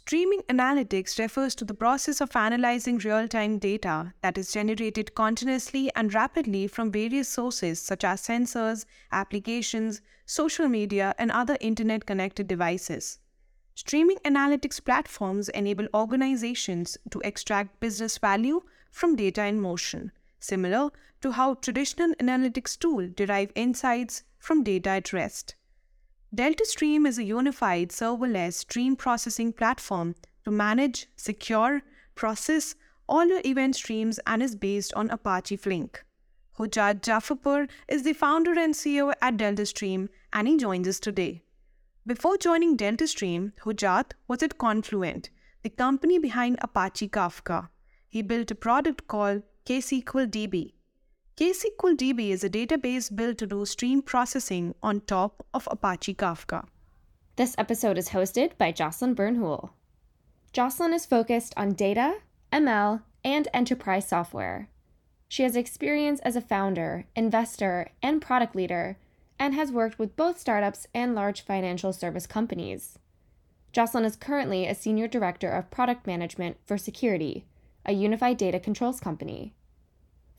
Streaming analytics refers to the process of analyzing real-time data that is generated continuously and rapidly from various sources such as sensors, applications, social media, and other internet-connected devices. Streaming analytics platforms enable organizations to extract business value from data in motion, similar to how traditional analytics tools derive insights from data at rest. DeltaStream is a unified serverless stream processing platform to manage, secure, process all your event streams and is based on Apache Flink. Hojjat Jafarpour is the founder and CEO at DeltaStream and he joins us today. Before joining DeltaStream, Hojjat was at Confluent, the company behind Apache Kafka. He built a product called ksqlDB. ksqlDB is a database built to do stream processing on top of Apache Kafka. This episode is hosted by Jocelyn Bernhul. Jocelyn is focused on data, ML, and enterprise software. She has experience as a founder, investor, and product leader, and has worked with both startups and large financial service companies. Jocelyn is currently a senior director of product management for Security, a unified data controls company.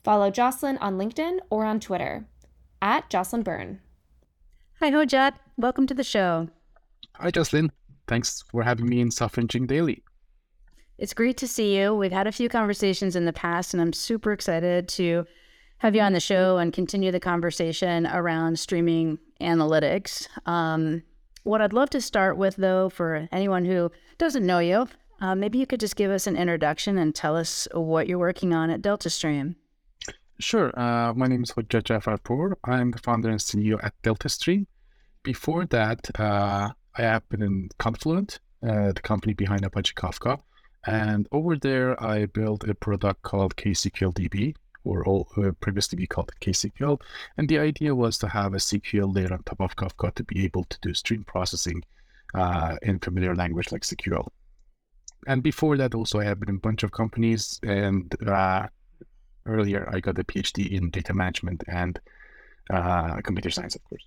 Follow Jocelyn on LinkedIn or on Twitter, at Jocelyn Byrne. Hi, Hojjat. Welcome to the show. Hi, Jocelyn. Thanks for having me in Software Engineering Daily. It's great to see you. We've had a few conversations in the past, and I'm super excited to have you on the show and continue the conversation around streaming analytics. What I'd love to start with, though, for anyone who doesn't know you, maybe you could just give us an introduction and tell us what you're working on at DeltaStream. Sure. My name is Hojjat Jafarpour. I'm the founder and CEO at DeltaStream. Before that, I have been in Confluent, the company behind Apache Kafka. And over there, I built a product called ksqlDB, or previously called ksql. And the idea was to have a SQL layer on top of Kafka to be able to do stream processing in familiar language like SQL. And before that, also, I have been in a bunch of companies and earlier, I got a PhD in data management and computer science, of course.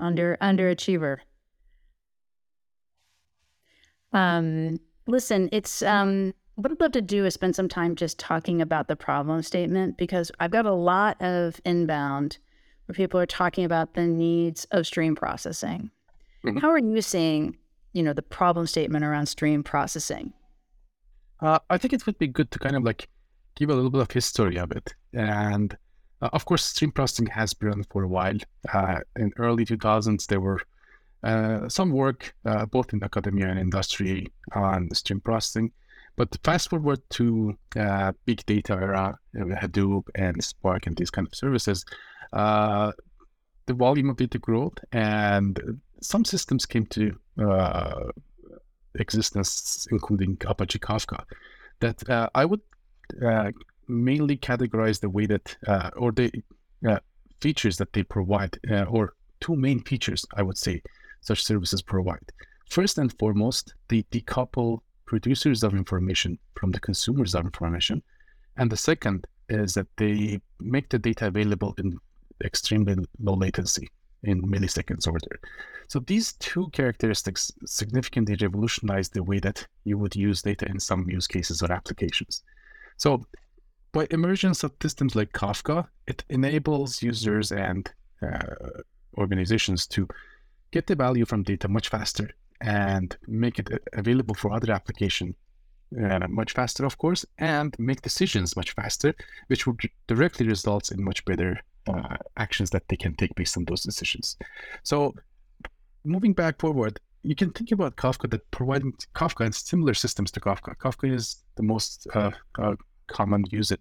Underachiever. Listen, it's what I'd love to do is spend some time just talking about the problem statement, because I've got a lot of inbound where people are talking about the needs of stream processing. Mm-hmm. How are you seeing, the problem statement around stream processing? I think it would be good to kind of give a little bit of history of it. And of course, stream processing has been around for a while. In early 2000s, there were some work, both in academia and industry on stream processing. But fast forward to big data era, Hadoop and Spark and these kind of services, the volume of data growth and some systems came to existence, including Apache Kafka, that I would mainly categorize the way that, or the features that they provide, or two main features, I would say, such services provide. First and foremost, they decouple producers of information from the consumers of information. And the second is that they make the data available in extremely low latency, in milliseconds order. So these two characteristics significantly revolutionized the way that you would use data in some use cases or applications. So by emergence of systems like Kafka, it enables users and organizations to get the value from data much faster and make it available for other applications much faster, of course, and make decisions much faster, which would directly results in much better actions that they can take based on those decisions. So moving back forward, you can think about Kafka that providing Kafka and similar systems to Kafka. Kafka is the most common used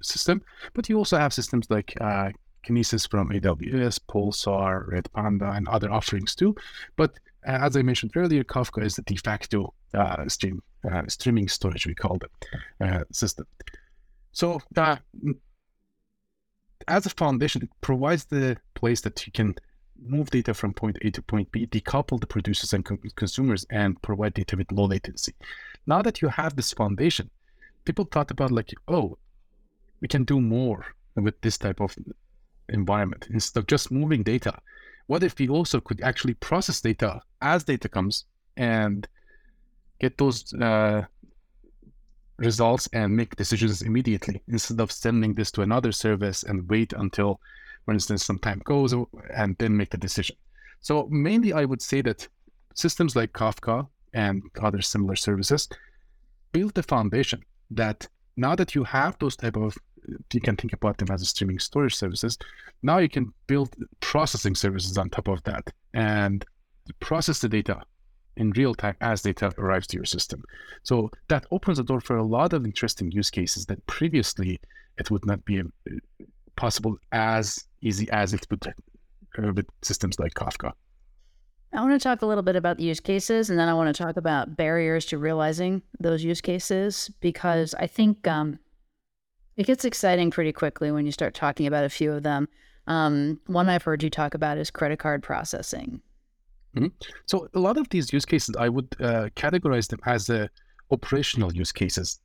system, but you also have systems like Kinesis from AWS, Pulsar, Red Panda, and other offerings too. But as I mentioned earlier, Kafka is the de facto streaming storage, we call it, system. So as a foundation, it provides the place that you can move data from point A to point B, decouple the producers and consumers, and provide data with low latency. Now that you have this foundation, people thought about we can do more with this type of environment. Instead of just moving data, what if we also could actually process data as data comes and get those results and make decisions immediately, instead of sending this to another service and wait until, for instance, some time goes and then make the decision. So mainly I would say that systems like Kafka and other similar services build the foundation that now that you have those type of, you can think about them as streaming storage services, now you can build processing services on top of that and process the data in real time as data arrives to your system. So that opens the door for a lot of interesting use cases that previously it would not be possible as easy as it would with systems like Kafka. I want to talk a little bit about the use cases, and then I want to talk about barriers to realizing those use cases, because I think it gets exciting pretty quickly when you start talking about a few of them. One I've heard you talk about is credit card processing. Mm-hmm. So a lot of these use cases, I would categorize them as operational use cases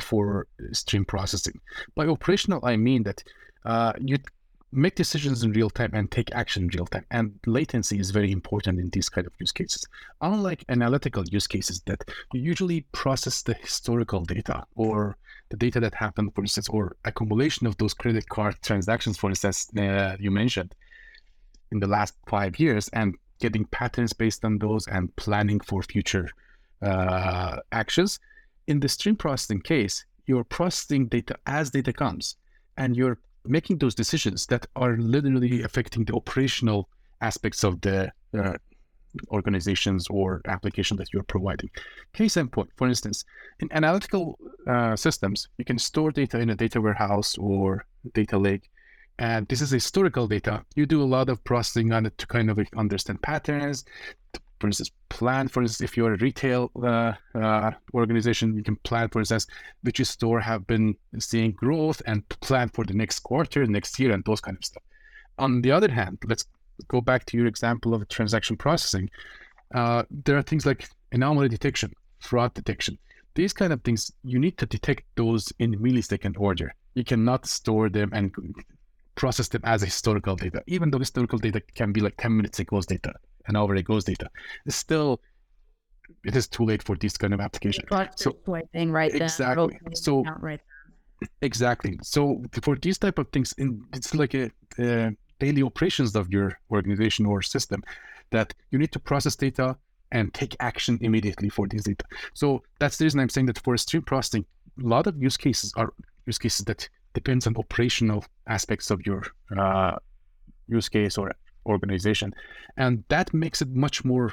for stream processing. By operational, I mean that you make decisions in real time and take action in real time. And latency is very important in these kind of use cases. Unlike analytical use cases that usually process the historical data or the data that happened, for instance, or accumulation of those credit card transactions, for instance, you mentioned in the last 5 years, and getting patterns based on those and planning for future actions. In the stream processing case, you're processing data as data comes, and you're making those decisions that are literally affecting the operational aspects of the organizations or application that you're providing. Case in point, for instance, in analytical systems, you can store data in a data warehouse or data lake, and this is historical data. You do a lot of processing on it to kind of understand patterns, to, for instance, plan, for instance, if you're a retail organization, you can plan, for instance, which store have been seeing growth and plan for the next quarter, next year, and those kind of stuff. On the other hand, let's go back to your example of transaction processing. There are things like anomaly detection, fraud detection. These kind of things, you need to detect those in millisecond order. You cannot store them and process them as historical data, even though historical data can be like 10 minutes ago's data, an hour ago's data. It's still, it is too late for this kind of application. So swiping right there. Exactly. So right there. Exactly. So for these type of things, it's like a daily operations of your organization or system that you need to process data and take action immediately for these data. So that's the reason I'm saying that for stream processing, a lot of use cases are use cases that depends on operational aspects of your use case or organization. And that makes it much more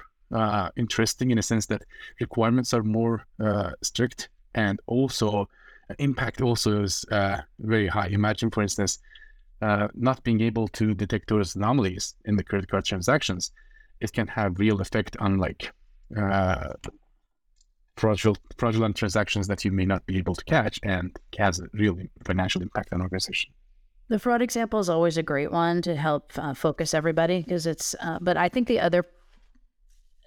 interesting in a sense that requirements are more strict, and also impact also is very high. Imagine, for instance, not being able to detect those anomalies in the credit card transactions. It can have real effect on like fraudulent transactions that you may not be able to catch, and has a real financial impact on organization. The fraud example is always a great one to help focus everybody, because it's, but I think the other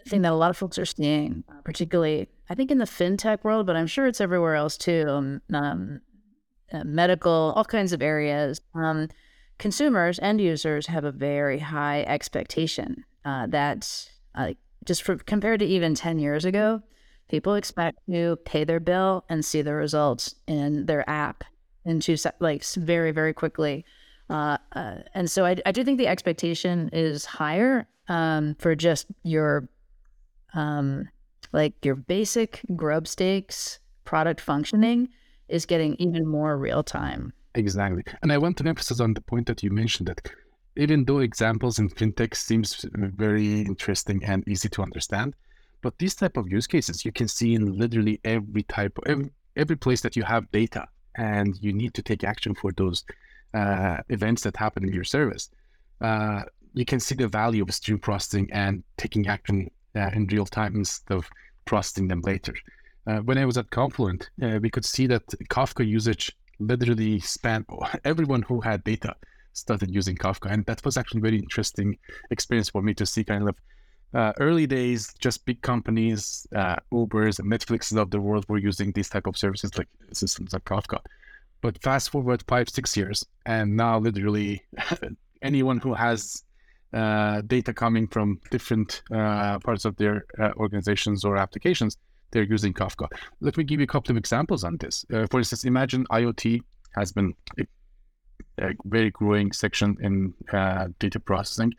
thing that a lot of folks are seeing, particularly I think in the fintech world, but I'm sure it's everywhere else too, medical, all kinds of areas, consumers, end users have a very high expectation that just compared to even 10 years ago, people expect to pay their bill and see the results in their app in very, very quickly. And so I do think the expectation is higher for just your basic grubstakes product functioning is getting even more real time. Exactly. And I want to emphasize on the point that you mentioned that even though examples in fintech seems very interesting and easy to understand, but these type of use cases you can see in literally every place that you have data and you need to take action for those events that happen in your service. You can see the value of stream processing and taking action in real time instead of processing them later. When I was at Confluent, we could see that Kafka usage literally spanned everyone who had data started using Kafka. And that was actually a very interesting experience for me to see kind of early days, just big companies, Ubers and Netflixes of the world were using these type of services like systems like Kafka. But fast forward 5-6 years, and now literally anyone who has data coming from different parts of their organizations or applications they're using Kafka. Let me give you a couple of examples on this. For instance, imagine IoT has been a very growing section in data processing.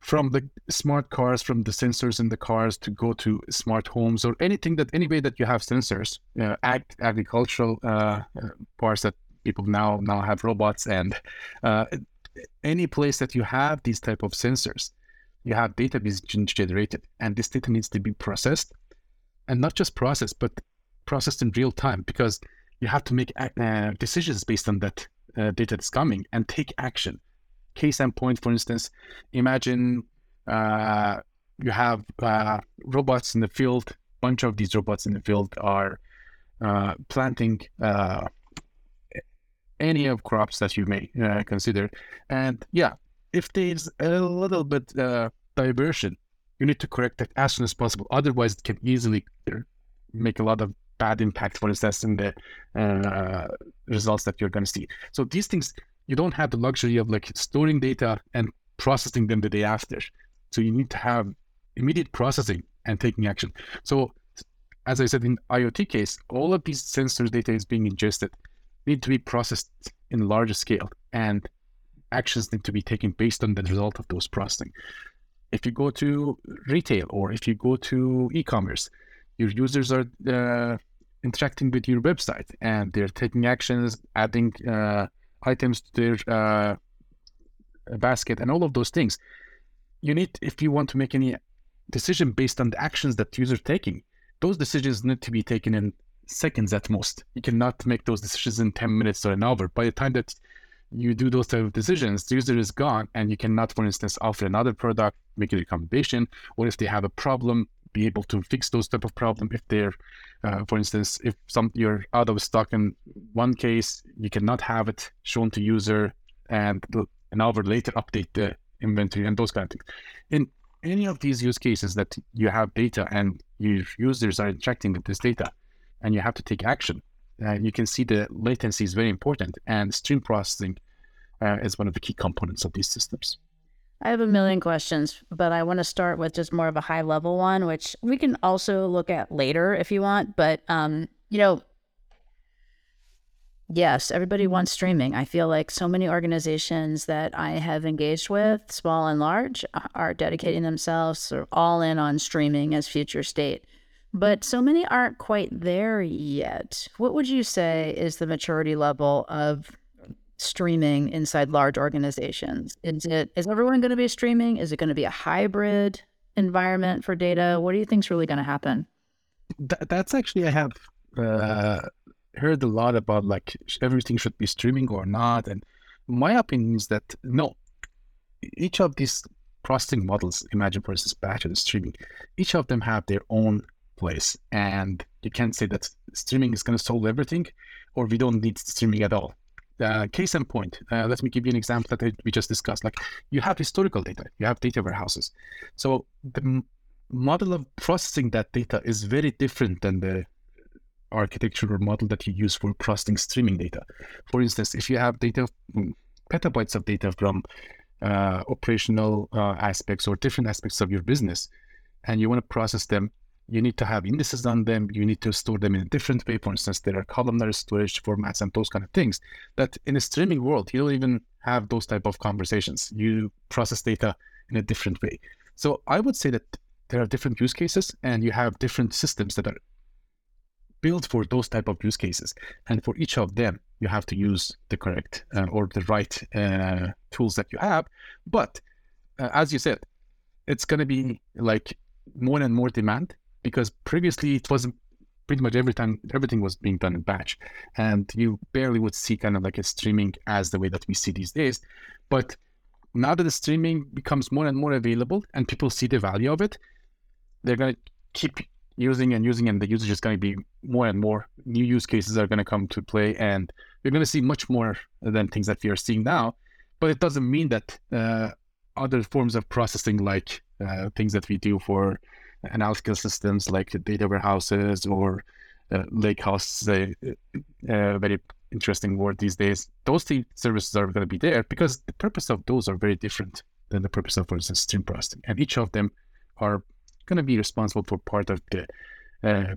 From the smart cars, from the sensors in the cars to go to smart homes or anything that, any way that you have sensors, agricultural parts that people now have robots, and any place that you have these type of sensors, you have data being generated, and this data needs to be processed, and not just processed, but processed in real time, because you have to make decisions based on that data that's coming and take action. Case in point, for instance, imagine you have robots in the field. Bunch of these robots in the field are planting any of crops that you may consider. And yeah, if there's a little bit diversion, you need to correct that as soon as possible. Otherwise, it can easily make a lot of bad impact, for instance, in the results that you're going to see. So these things, you don't have the luxury of like storing data and processing them the day after. So you need to have immediate processing and taking action. So as I said, in IoT case, all of these sensors data is being ingested, need to be processed in larger scale, and actions need to be taken based on the result of those processing. If you go to retail or if you go to e-commerce, your users are interacting with your website and they're taking actions, adding items to their basket and all of those things. You need, if you want to make any decision based on the actions that users are taking, those decisions need to be taken in seconds at most. You cannot make those decisions in 10 minutes or an hour. By the time that you do those type of decisions, the user is gone, and you cannot, for instance, offer another product, make a recommendation, or if they have a problem, be able to fix those type of problem. If they're, for instance, if you're out of stock in one case, you cannot have it shown to user and an hour later update the inventory and those kind of things. In any of these use cases that you have data and your users are interacting with this data and you have to take action, you can see the latency is very important, and stream processing is one of the key components of these systems. I have a million questions, but I want to start with just more of a high level one, which we can also look at later if you want. But, you know, yes, everybody wants streaming. I feel like so many organizations that I have engaged with, small and large, are dedicating themselves sort of all in on streaming as future state. But so many aren't quite there yet. What would you say is the maturity level of streaming inside large organizations? Is everyone going to be streaming? Is it going to be a hybrid environment for data? What do you think is really going to happen? That's actually, I have heard a lot about, like, everything should be streaming or not. And my opinion is that no, each of these processing models, imagine, for instance, batch and streaming, each of them have their own place. And you can't say that streaming is going to solve everything or we don't need streaming at all. Case in point, let me give you an example that we just discussed. Like, you have historical data, you have data warehouses. So the model of processing that data is very different than the architecture or model that you use for processing streaming data. For instance, if you have data, petabytes of data from operational aspects or different aspects of your business, and you want to process them, you need to have indices on them. You need to store them in a different way. For instance, there are columnar storage formats and those kind of things that in a streaming world, you don't even have those type of conversations. You process data in a different way. So I would say that there are different use cases and you have different systems that are built for those type of use cases. And for each of them, you have to use the correct or the right tools that you have. But as you said, it's going to be like more and more demand, because previously it wasn't, pretty much every time everything was being done in batch, and you barely would see kind of like a streaming as the way that we see these days. But now that the streaming becomes more and more available and people see the value of it, they're going to keep using and using, and the usage is going to be more and more. New use cases are going to come to play, and you're going to see much more than things that we are seeing now. But it doesn't mean that other forms of processing, like things that we do for analytical systems like data warehouses or lake houses, a very interesting word these days. Those services are going to be there because the purpose of those are very different than the purpose of, for instance, stream processing. And each of them are going to be responsible for part of the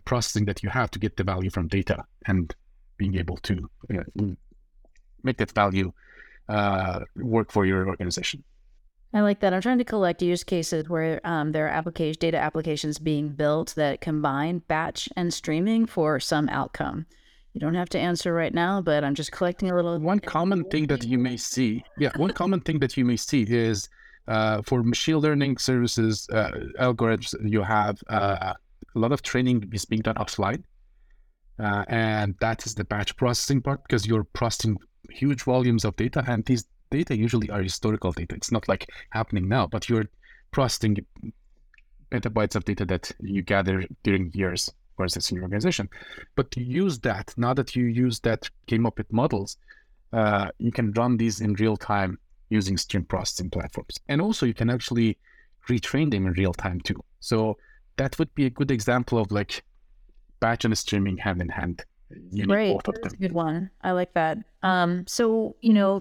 processing that you have to get the value from data, and being able to make that value work for your organization. I like that. I'm trying to collect use cases where there are data applications being built that combine batch and streaming for some outcome. You don't have to answer right now, but I'm just collecting a little. One common thing that you may see is for machine learning services, algorithms, you have a lot of training is being done offline. And that is the batch processing part, because you're processing huge volumes of data, and these data usually are historical data. It's not like happening now, but you're processing petabytes of data that you gather during years, for instance, in your organization. But you use that, now that you use that, came up with models, you can run these in real time using stream processing platforms. And also you can actually retrain them in real time too. So that would be a good example of like batch and streaming hand in hand. Right, that's a good one. I like that. So,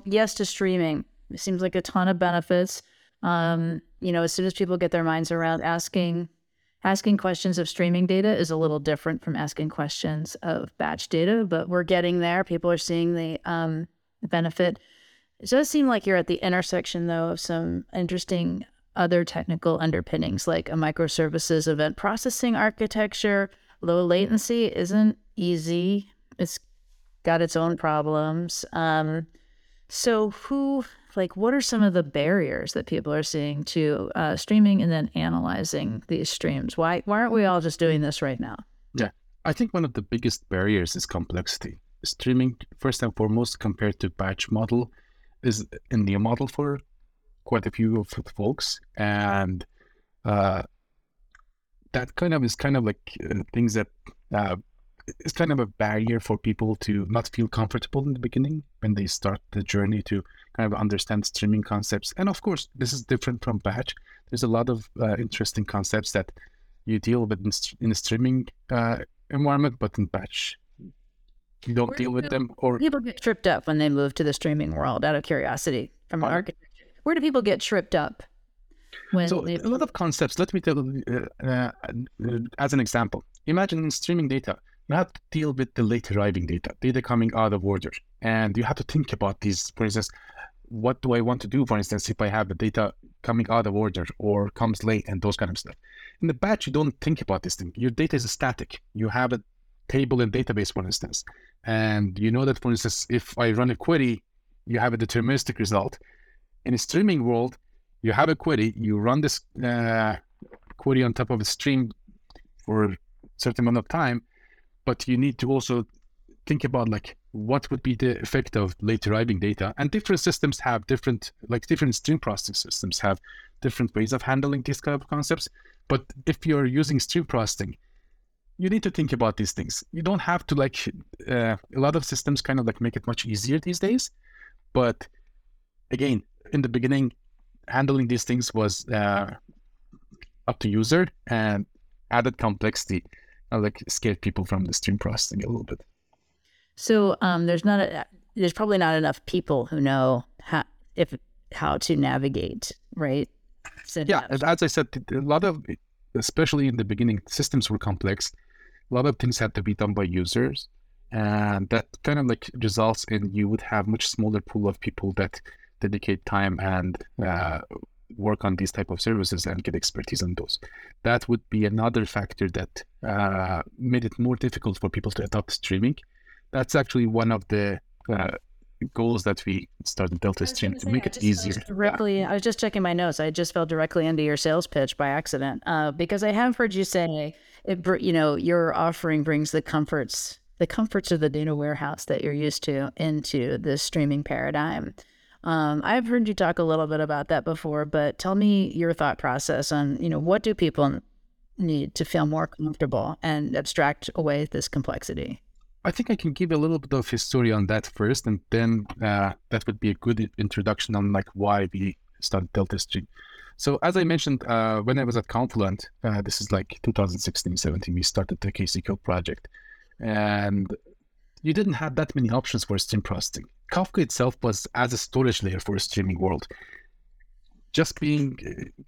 yes to streaming. It seems like a ton of benefits. As soon as people get their minds around asking questions of streaming data is a little different from asking questions of batch data, but we're getting there. People are seeing the benefit. It does seem like you're at the intersection, though, of some interesting other technical underpinnings, like a microservices event processing architecture. Low latency isn't easy. It's got its own problems. What are some of the barriers that people are seeing to streaming and then analyzing these streams? Why aren't we all just doing this right now? Yeah, I think one of the biggest barriers is complexity. Streaming, first and foremost, compared to batch model, is a new model for quite a few of the folks. And that things that is kind of a barrier for people to not feel comfortable in the beginning when they start the journey to kind of understand streaming concepts. And of course, this is different from batch. There's a lot of interesting concepts that you deal with in a streaming environment, but in batch, you don't deal with them. Or people get tripped up when they move to the streaming world, out of curiosity, from architecture. Where do people get tripped up? A lot of concepts. Let me tell you, as an example, imagine in streaming data, you have to deal with the late arriving data coming out of order. And you have to think about these, for instance, what do I want to do, for instance, if I have the data coming out of order or comes late and those kind of stuff. In the batch, you don't think about this thing. Your data is static. You have a table in database, for instance. And you know that, for instance, if I run a query, you have a deterministic result. In a streaming world, you have a query, you run this query on top of a stream for a certain amount of time, but you need to also think about like what would be the effect of late arriving data. And different systems have different stream processing systems have different ways of handling these kind of concepts. But if you're using stream processing, you need to think about these things. You don't have to a lot of systems kind of like make it much easier these days. But again, in the beginning, handling these things was up to user, and added complexity scared people from the stream processing a little bit. So there's probably not enough people who know how to navigate, right? As I said, a lot of, especially in the beginning, systems were complex. A lot of things had to be done by users, and that kind of results in you would have much smaller pool of people that dedicate time and work on these type of services and get expertise on those. That would be another factor that made it more difficult for people to adopt streaming. That's actually one of the goals that we started DeltaStream to make it easier. I was just checking my notes. I just fell directly into your sales pitch by accident because I have heard you say your offering brings the comforts of the data warehouse that you're used to into the streaming paradigm. I've heard you talk a little bit about that before, but tell me your thought process on, what do people need to feel more comfortable and abstract away this complexity? I think I can give a little bit of history on that first, and then that would be a good introduction on why we started DeltaStream. So as I mentioned, when I was at Confluent, this is 2016-17, we started the ksql project, and you didn't have that many options for stream processing. Kafka itself was as a storage layer for a streaming world, just being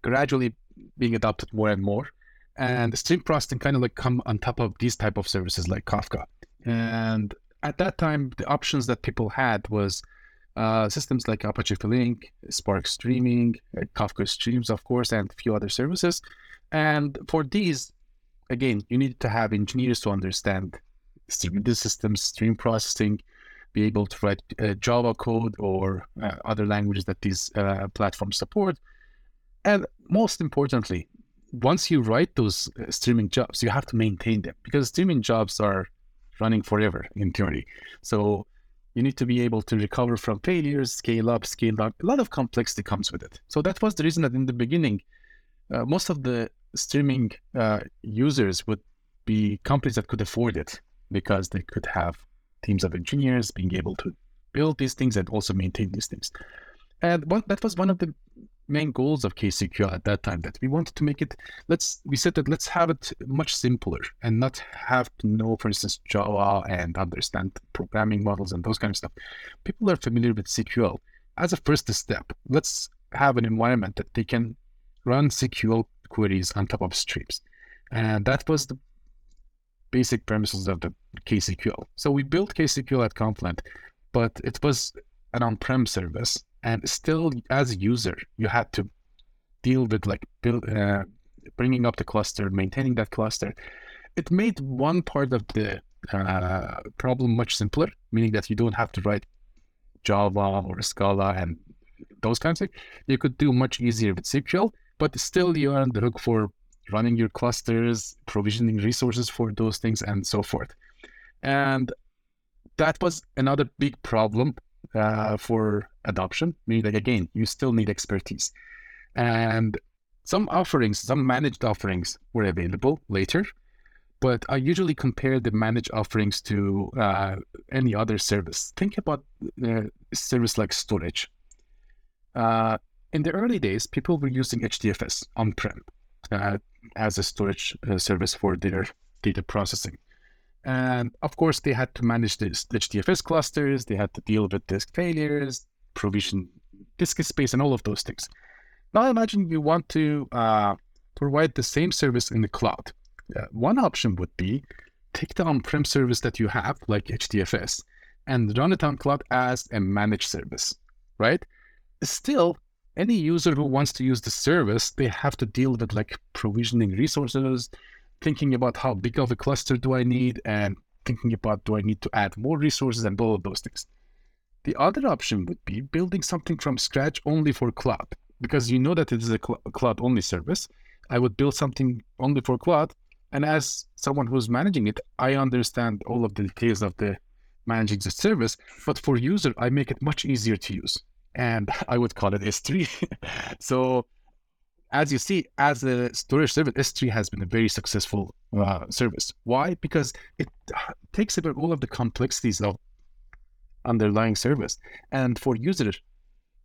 gradually adopted more and more. And stream processing kind of like come on top of these type of services like Kafka. And at that time, the options that people had was systems like Apache Flink, Spark Streaming, Kafka Streams, of course, and a few other services. And for these, again, you need to have engineers to understand the systems, stream processing, be able to write Java code or other languages that these platforms support. And most importantly, once you write those streaming jobs, you have to maintain them because streaming jobs are running forever in theory. So you need to be able to recover from failures, scale up, scale down. A lot of complexity comes with it. So that was the reason that in the beginning, most of the streaming users would be companies that could afford it because they could have teams of engineers being able to build these things and also maintain these things. And that was one of the main goals of KCQL at that time, that we wanted to make it, we said let's have it much simpler and not have to know, for instance, Java and understand programming models and those kind of stuff. People are familiar with CQL. As a first step, let's have an environment that they can run CQL queries on top of streams. And that was the basic premises of the KCQL. So we built KCQL at Confluent, but it was an on-prem service. And still, as a user, you had to deal with like bringing up the cluster, maintaining that cluster. It made one part of the problem much simpler, meaning that you don't have to write Java or Scala and those kinds of things. You could do much easier with SQL, but still you are on the hook for running your clusters, provisioning resources for those things, and so forth. And that was another big problem for adoption, meaning that again, you still need expertise. And some offerings, some managed offerings were available later, but I usually compare the managed offerings to any other service. Think about a service like storage. In the early days, people were using HDFS on-prem as a storage service for their data processing. And of course, they had to manage the HDFS clusters, they had to deal with disk failures, provision disk space, and all of those things. Now imagine you want to provide the same service in the cloud. One option would be take the on-prem service that you have, like HDFS, and run it on cloud as a managed service, right? Still, any user who wants to use the service, they have to deal with like provisioning resources, thinking about how big of a cluster do I need, and thinking about do I need to add more resources and all of those things. The other option would be building something from scratch only for cloud, because you know that it is a cloud-only service. I would build something only for cloud, and as someone who's managing it, I understand all of the details of the managing the service, but for user, I make it much easier to use, and I would call it S3. So, as you see, as a storage service, S3 has been a very successful service. Why? Because it takes away all of the complexities of underlying service. And for users,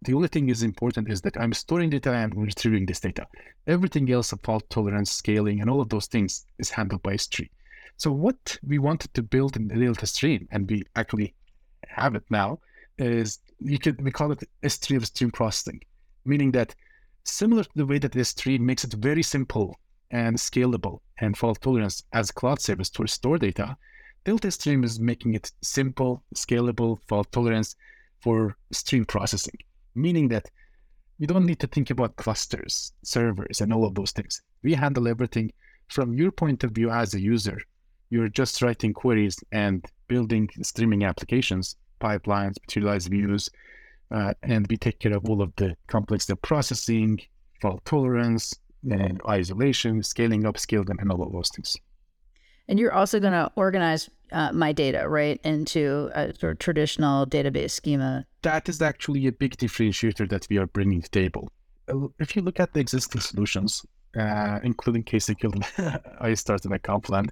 the only thing is important is that I'm storing data and retrieving this data. Everything else, fault tolerance, scaling, and all of those things is handled by S3. So what we wanted to build in DeltaStream, and we actually have it now, is we call it S3 of stream processing, meaning that similar to the way that S3 makes it very simple and scalable and fault tolerance as a cloud service to store data, DeltaStream is making it simple, scalable, fault tolerance for stream processing, meaning that you don't need to think about clusters, servers, and all of those things. We handle everything from your point of view as a user. You're just writing queries and building streaming applications, pipelines, materialized views, and we take care of all of the complex processing, fault tolerance, and isolation, scaling up, scale them, and all of those things. And you're also going to organize my data, right, into a sort of traditional database schema. That is actually a big differentiator that we are bringing to the table. If you look at the existing solutions, including KCQL, I started at Confluent,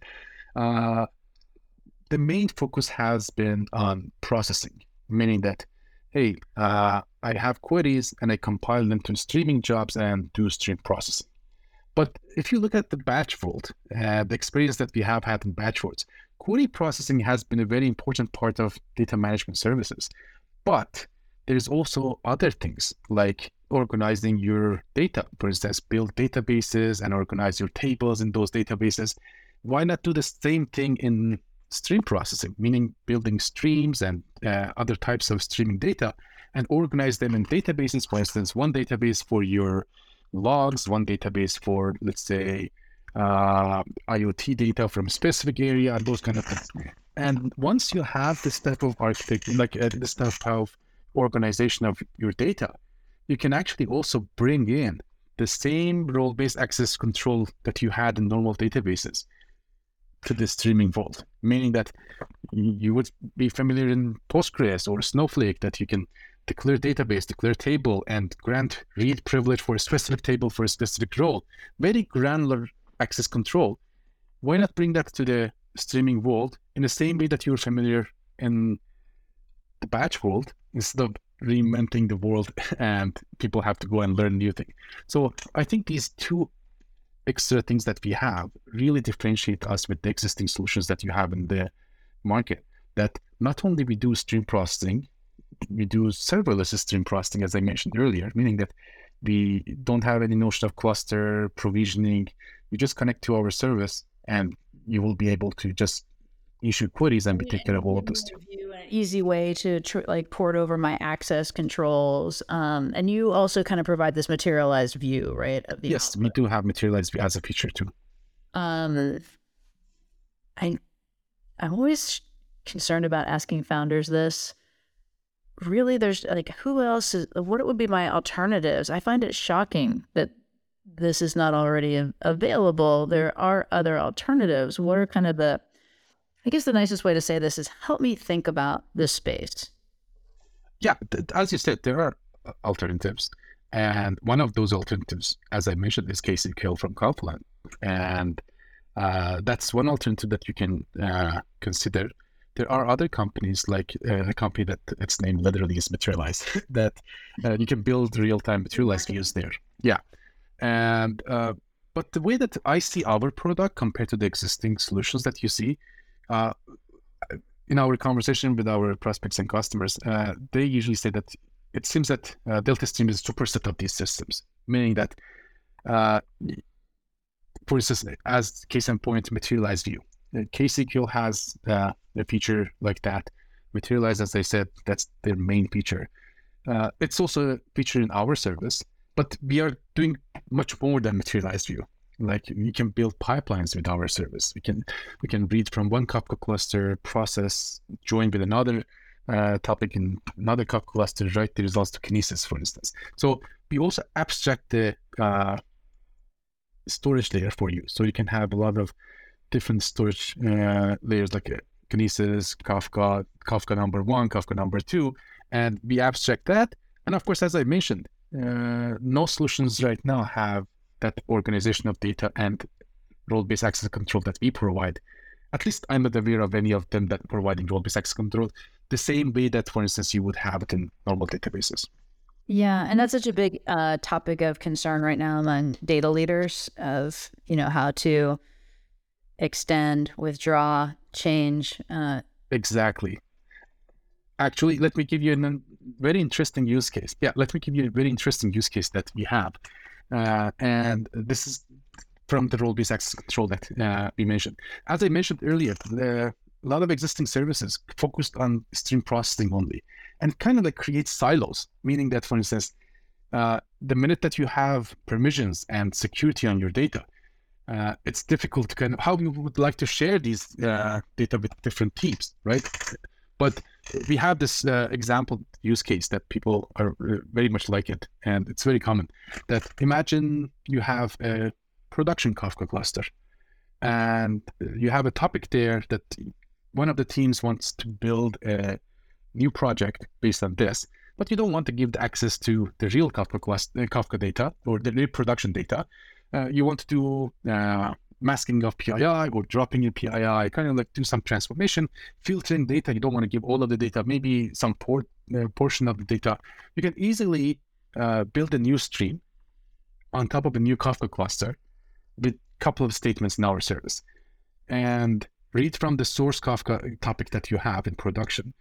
the main focus has been on processing, meaning that hey, I have queries and I compile them to streaming jobs and do stream processing. But if you look at the batch vault, the experience that we have had in batch vaults, query processing has been a very important part of data management services. But there's also other things like organizing your data, for instance, build databases and organize your tables in those databases. Why not do the same thing in stream processing, meaning building streams and other types of streaming data and organize them in databases, for instance, one database for your logs, one database for, let's say, IoT data from a specific area and those kind of things. And once you have this type of architecture, like this type of organization of your data, you can actually also bring in the same role-based access control that you had in normal databases to the streaming vault, meaning that you would be familiar in Postgres or Snowflake that you can declare database, declare table, and grant read privilege for a specific table for a specific role. Very granular access control. Why not bring that to the streaming world in the same way that you're familiar in the batch world instead of reinventing the world and people have to go and learn new things? So I think these two extra things that we have really differentiate us with the existing solutions that you have in the market, that not only we do stream processing, we do serverless stream processing, as I mentioned earlier, meaning that we don't have any notion of cluster provisioning. You just connect to our service and you will be able to just issue queries and we take care of all of those too. An easy way to port over my access controls. And you also kind of provide this materialized view, right? Of the output. We do have materialized view as a feature too. I'm always concerned about asking founders this. Really, there's like, who else is, what would be my alternatives? I find it shocking that this is not already available. There are other alternatives. What are kind of the, I guess the nicest way to say this is help me think about this space. Yeah, as you said, there are alternatives. And one of those alternatives, as I mentioned, is ksql from Confluent. And that's one alternative that you can consider. There are other companies, like a company that its name literally is Materialize, that you can build real-time Materialized views there. Yeah. And but the way that I see our product compared to the existing solutions that you see, in our conversation with our prospects and customers, they usually say that it seems that DeltaStream is a superset of these systems, meaning that, for instance, as case in point, Materialized view. ksql has a feature like that. Materialize, as I said, that's their main feature. It's also a feature in our service, but we are doing much more than Materialize view. Like, we can build pipelines with our service. We can read from one Kafka cluster, process, join with another topic in another Kafka cluster, write the results to Kinesis, for instance. So we also abstract the storage layer for you. So you can have a lot of different storage layers like Kinesis, Kafka, Kafka number one, Kafka number two, and we abstract that. And of course, as I mentioned, no solutions right now have that organization of data and role-based access control that we provide. At least I'm not aware of any of them that providing role-based access control the same way that, for instance, you would have it in normal databases. Yeah, and that's such a big topic of concern right now among data leaders of, how to extend, withdraw, change. Exactly. Actually, let me give you a very interesting use case. Yeah, let me give you a very interesting use case that we have. And this is from the role-based access control that we mentioned. As I mentioned earlier, a lot of existing services focused on stream processing only and kind of like create silos, meaning that, for instance, the minute that you have permissions and security on your data, it's difficult to kind of how we would like to share these data with different teams, right? But we have this example use case that people are very much like it, and it's very common, that imagine you have a production Kafka cluster, and you have a topic there that one of the teams wants to build a new project based on this, but you don't want to give the access to the real Kafka cluster, Kafka data or the real production data. You want to do masking of PII or dropping in PII, kind of like do some transformation, filtering data. You don't want to give all of the data, maybe some portion of the data. You can easily build a new stream on top of a new Kafka cluster with a couple of statements in our service and read from the source Kafka topic that you have in production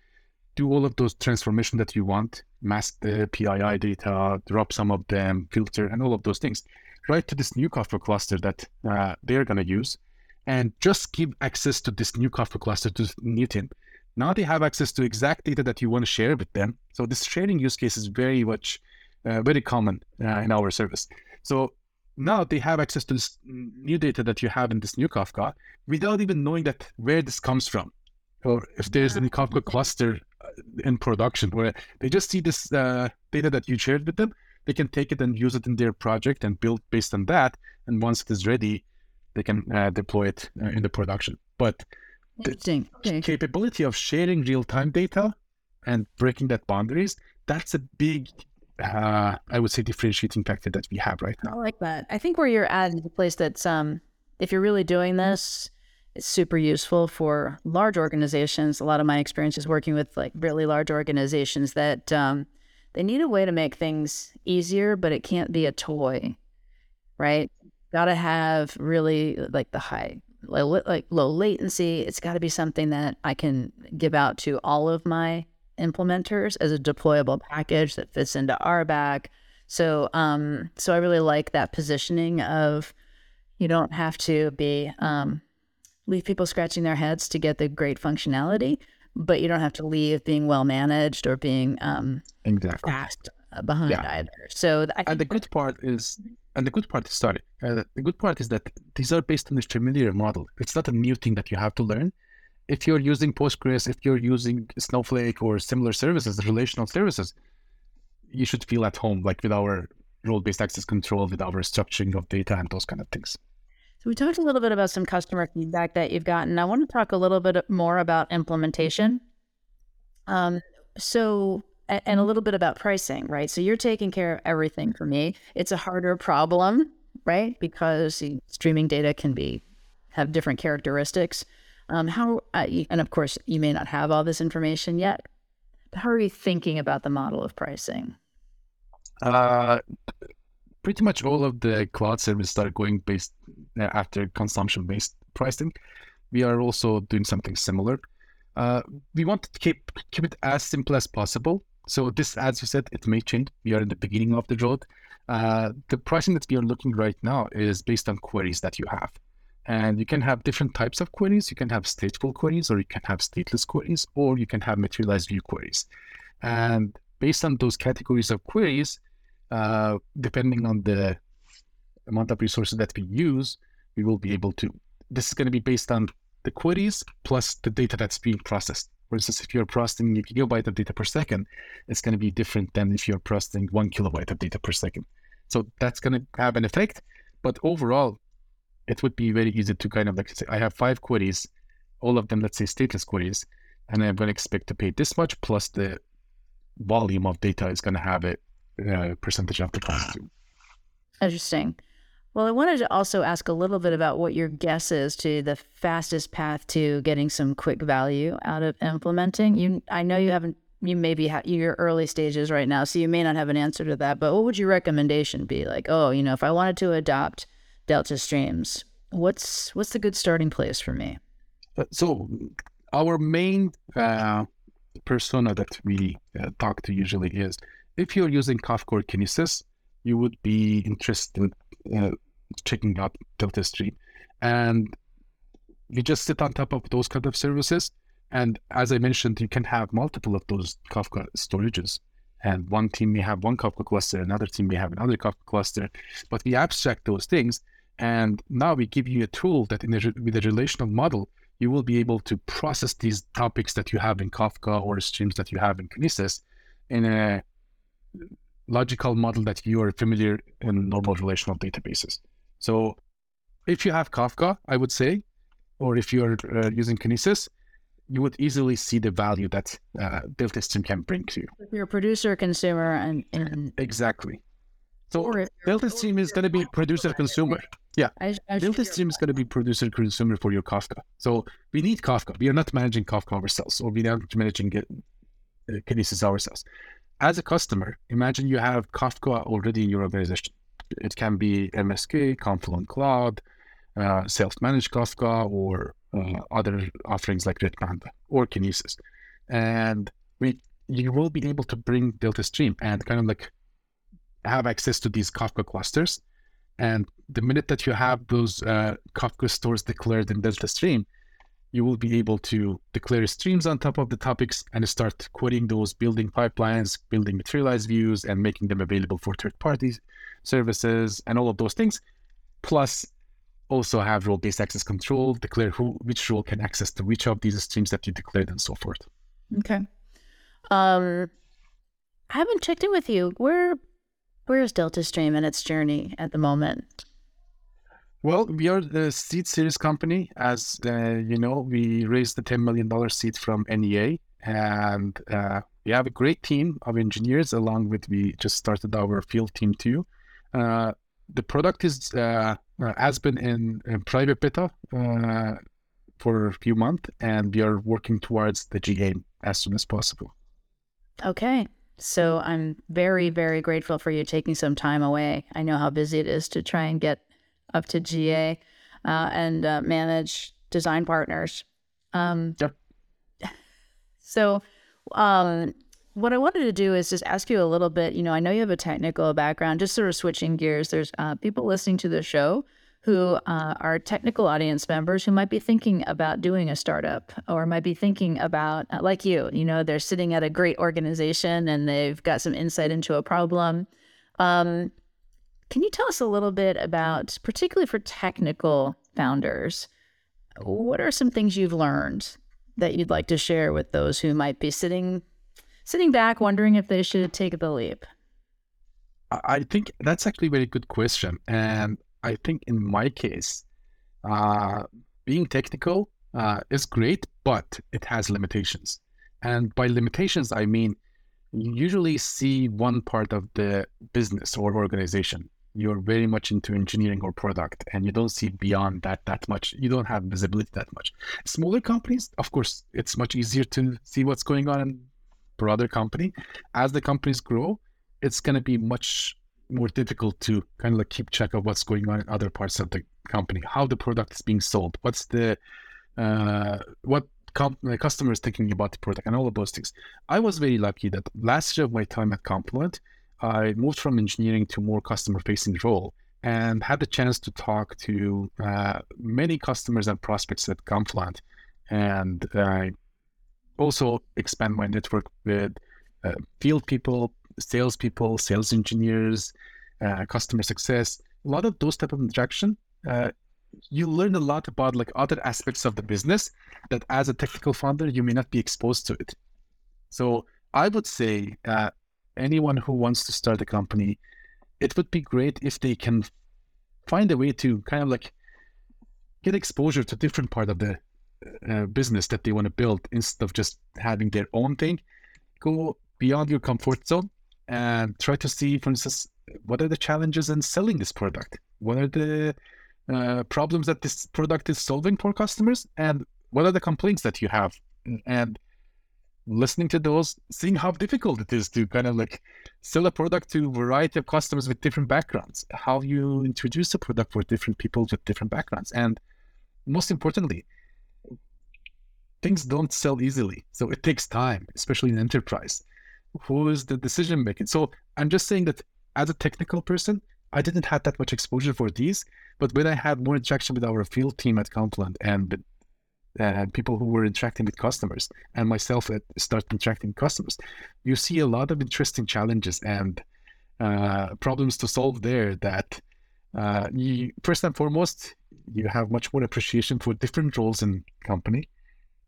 do all of those transformation that you want, mask the PII data, drop some of them, filter, and all of those things, right to this new Kafka cluster that they're going to use, and just give access to this new Kafka cluster to the new team. Now they have access to exact data that you want to share with them. So this sharing use case is very much, very common in our service. So now they have access to this new data that you have in this new Kafka without even knowing that where this comes from, or if there's any Kafka cluster in production, where they just see this data that you shared with them. They can take it and use it in their project and build based on that. And once it is ready, they can deploy it in the production. But the capability of sharing real-time data and breaking that boundaries, that's a big, I would say, differentiating factor that we have right now. I like that. I think where you're at is a place that's, if you're really doing this, it's super useful for large organizations. A lot of my experience is working with like really large organizations that they need a way to make things easier, but it can't be a toy, right? Got to have really like the high, like low latency. It's got to be something that I can give out to all of my implementers as a deployable package that fits into RBAC. So, so I really like that positioning of you don't have to be leave people scratching their heads to get the great functionality, but you don't have to leave being well managed or being fast behind either. So I think the good part is that these are based on this familiar model. It's not a new thing that you have to learn. If you're using Postgres, if you're using Snowflake or similar services, relational services, you should feel at home, like with our role-based access control, with our structuring of data and those kind of things. So we talked a little bit about some customer feedback that you've gotten. I want to talk a little bit more about implementation. And a little bit about pricing, right? So you're taking care of everything for me. It's a harder problem, right? Because streaming data can have different characteristics. And of course, you may not have all this information yet. But how are you thinking about the model of pricing? Pretty much all of the cloud services are going based after consumption-based pricing. We are also doing something similar. We want to keep it as simple as possible. So this, as you said, it may change. We are in the beginning of the road. The pricing that we are looking right now is based on queries that you have. And you can have different types of queries. You can have stateful queries, or you can have stateless queries, or you can have materialized view queries. And based on those categories of queries, depending on the amount of resources that we use, we will be able to. This is going to be based on the queries plus the data that's being processed. For instance, if you're processing a gigabyte of data per second, it's going to be different than if you're processing 1 kilobyte of data per second. So that's going to have an effect. But overall, it would be very easy to kind of like say, I have 5 queries, all of them, let's say, stateless queries, and I'm going to expect to pay this much, plus the volume of data is going to have a percentage of the cost. Interesting. Well, I wanted to also ask a little bit about what your guess is to the fastest path to getting some quick value out of implementing. I know you haven't, you maybe you're early stages right now, so you may not have an answer to that, but what would your recommendation be? Like, if I wanted to adopt Delta Streams, what's the good starting place for me? So our main persona that we talk to usually is, if you're using Kafka or Kinesis, you would be interested in checking out DeltaStream. And you just sit on top of those kind of services. And as I mentioned, you can have multiple of those Kafka storages. And one team may have one Kafka cluster, another team may have another Kafka cluster. But we abstract those things. And now we give you a tool that with a relational model, you will be able to process these topics that you have in Kafka or streams that you have in Kinesis in a logical model that you are familiar in normal relational databases. So if you have Kafka, I would say, or if you're using Kinesis, you would easily see the value that DeltaStream can bring to you. If you're a producer, consumer, and... Exactly. So DeltaStream is going to be producer-consumer. Yeah, DeltaStream is going to be producer-consumer for your Kafka. So we need Kafka. We are not managing Kafka ourselves, or we are not managing Kinesis ourselves. As a customer, imagine you have Kafka already in your organization. It can be MSK, Confluent Cloud, self-managed Kafka, or other offerings like Red Panda or Kinesis. And you will be able to bring DeltaStream and kind of like have access to these Kafka clusters. And the minute that you have those Kafka stores declared in DeltaStream, you will be able to declare streams on top of the topics and start querying those, building pipelines, building materialized views, and making them available for third-party services and all of those things. Plus, also have role-based access control, declare which role can access to which of these streams that you declared and so forth. Okay. I haven't checked in with you. Where is DeltaStream in its journey at the moment? Well, we are the seed series company. As you know, we raised the $10 million seed from NEA, and we have a great team of engineers, along with we just started our field team too. The product is has been in private beta for a few months, and we are working towards the GA as soon as possible. Okay. So I'm very, very grateful for you taking some time away. I know how busy it is to try and get up to GA and manage design partners. Yep. So what I wanted to do is just ask you a little bit, you know, I know you have a technical background, just sort of switching gears. There's people listening to the show who are technical audience members who might be thinking about doing a startup or might be thinking about, like you know, they're sitting at a great organization and they've got some insight into a problem. Can you tell us a little bit about, particularly for technical founders, what are some things you've learned that you'd like to share with those who might be sitting back, wondering if they should take the leap? I think that's actually a very good question. And I think in my case, being technical is great, but it has limitations. And by limitations, I mean, you usually see one part of the business or organization. You're very much into engineering or product, and you don't see beyond that much. You don't have visibility that much. Smaller companies, of course, it's much easier to see what's going on for other company. As the companies grow, it's going to be much more difficult to kind of like keep track of what's going on in other parts of the company, how the product is being sold, what's the what customer is thinking about the product, and all of those things. I was very lucky that last year of my time at Confluent, I moved from engineering to more customer-facing role and had the chance to talk to many customers and prospects at Confluent, and I also expand my network with field people, salespeople, sales engineers, customer success, a lot of those type of interaction. You learn a lot about like other aspects of the business that as a technical founder, you may not be exposed to it. So I would say anyone who wants to start a company, it would be great if they can find a way to kind of like get exposure to different part of the business that they want to build instead of just having their own thing. Go beyond your comfort zone and try to see, for instance, what are the challenges in selling this product? What are the problems that this product is solving for customers? And what are the complaints that you have? And listening to those, seeing how difficult it is to kind of like sell a product to a variety of customers with different backgrounds, how you introduce a product for different people with different backgrounds. And most importantly, things don't sell easily. So it takes time, especially in enterprise. Who is the decision making? So I'm just saying that as a technical person, I didn't have that much exposure for these, but when I had more interaction with our field team at Confluent and with, people who were interacting with customers and myself at start interacting with customers, you see a lot of interesting challenges and problems to solve there that you, first and foremost, you have much more appreciation for different roles in company.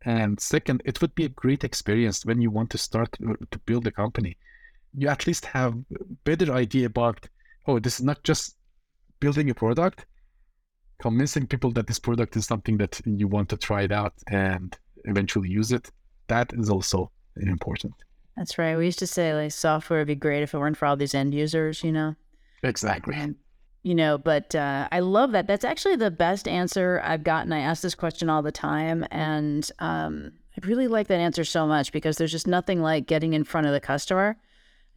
And second, it would be a great experience when you want to start to build a company. You at least have a better idea about, oh, this is not just building a product, convincing people that this product is something that you want to try it out and eventually use it. That is also important. That's right. We used to say like software would be great if it weren't for all these end users, you know? Exactly. And, you know, but I love that. That's actually the best answer I've gotten. I ask this question all the time, and I really like that answer so much because there's just nothing like getting in front of the customer,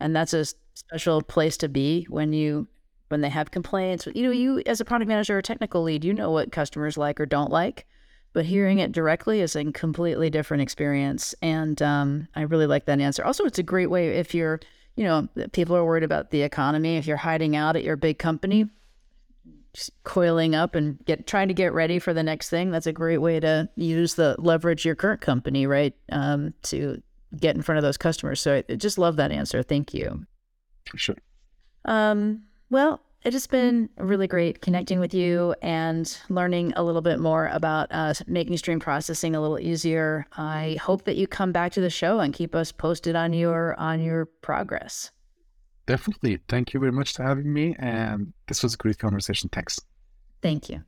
and that's a special place to be when they have complaints. You know, you as a product manager or technical lead, you know what customers like or don't like. But hearing it directly is a completely different experience. And I really like that answer. Also, it's a great way if you're, you know, people are worried about the economy. If you're hiding out at your big company, just coiling up and trying to get ready for the next thing, that's a great way to leverage your current company, right, to get in front of those customers. So I just love that answer. Thank you. Sure. Well, it has been really great connecting with you and learning a little bit more about making stream processing a little easier. I hope that you come back to the show and keep us posted on your progress. Definitely. Thank you very much for having me. And this was a great conversation. Thanks. Thank you.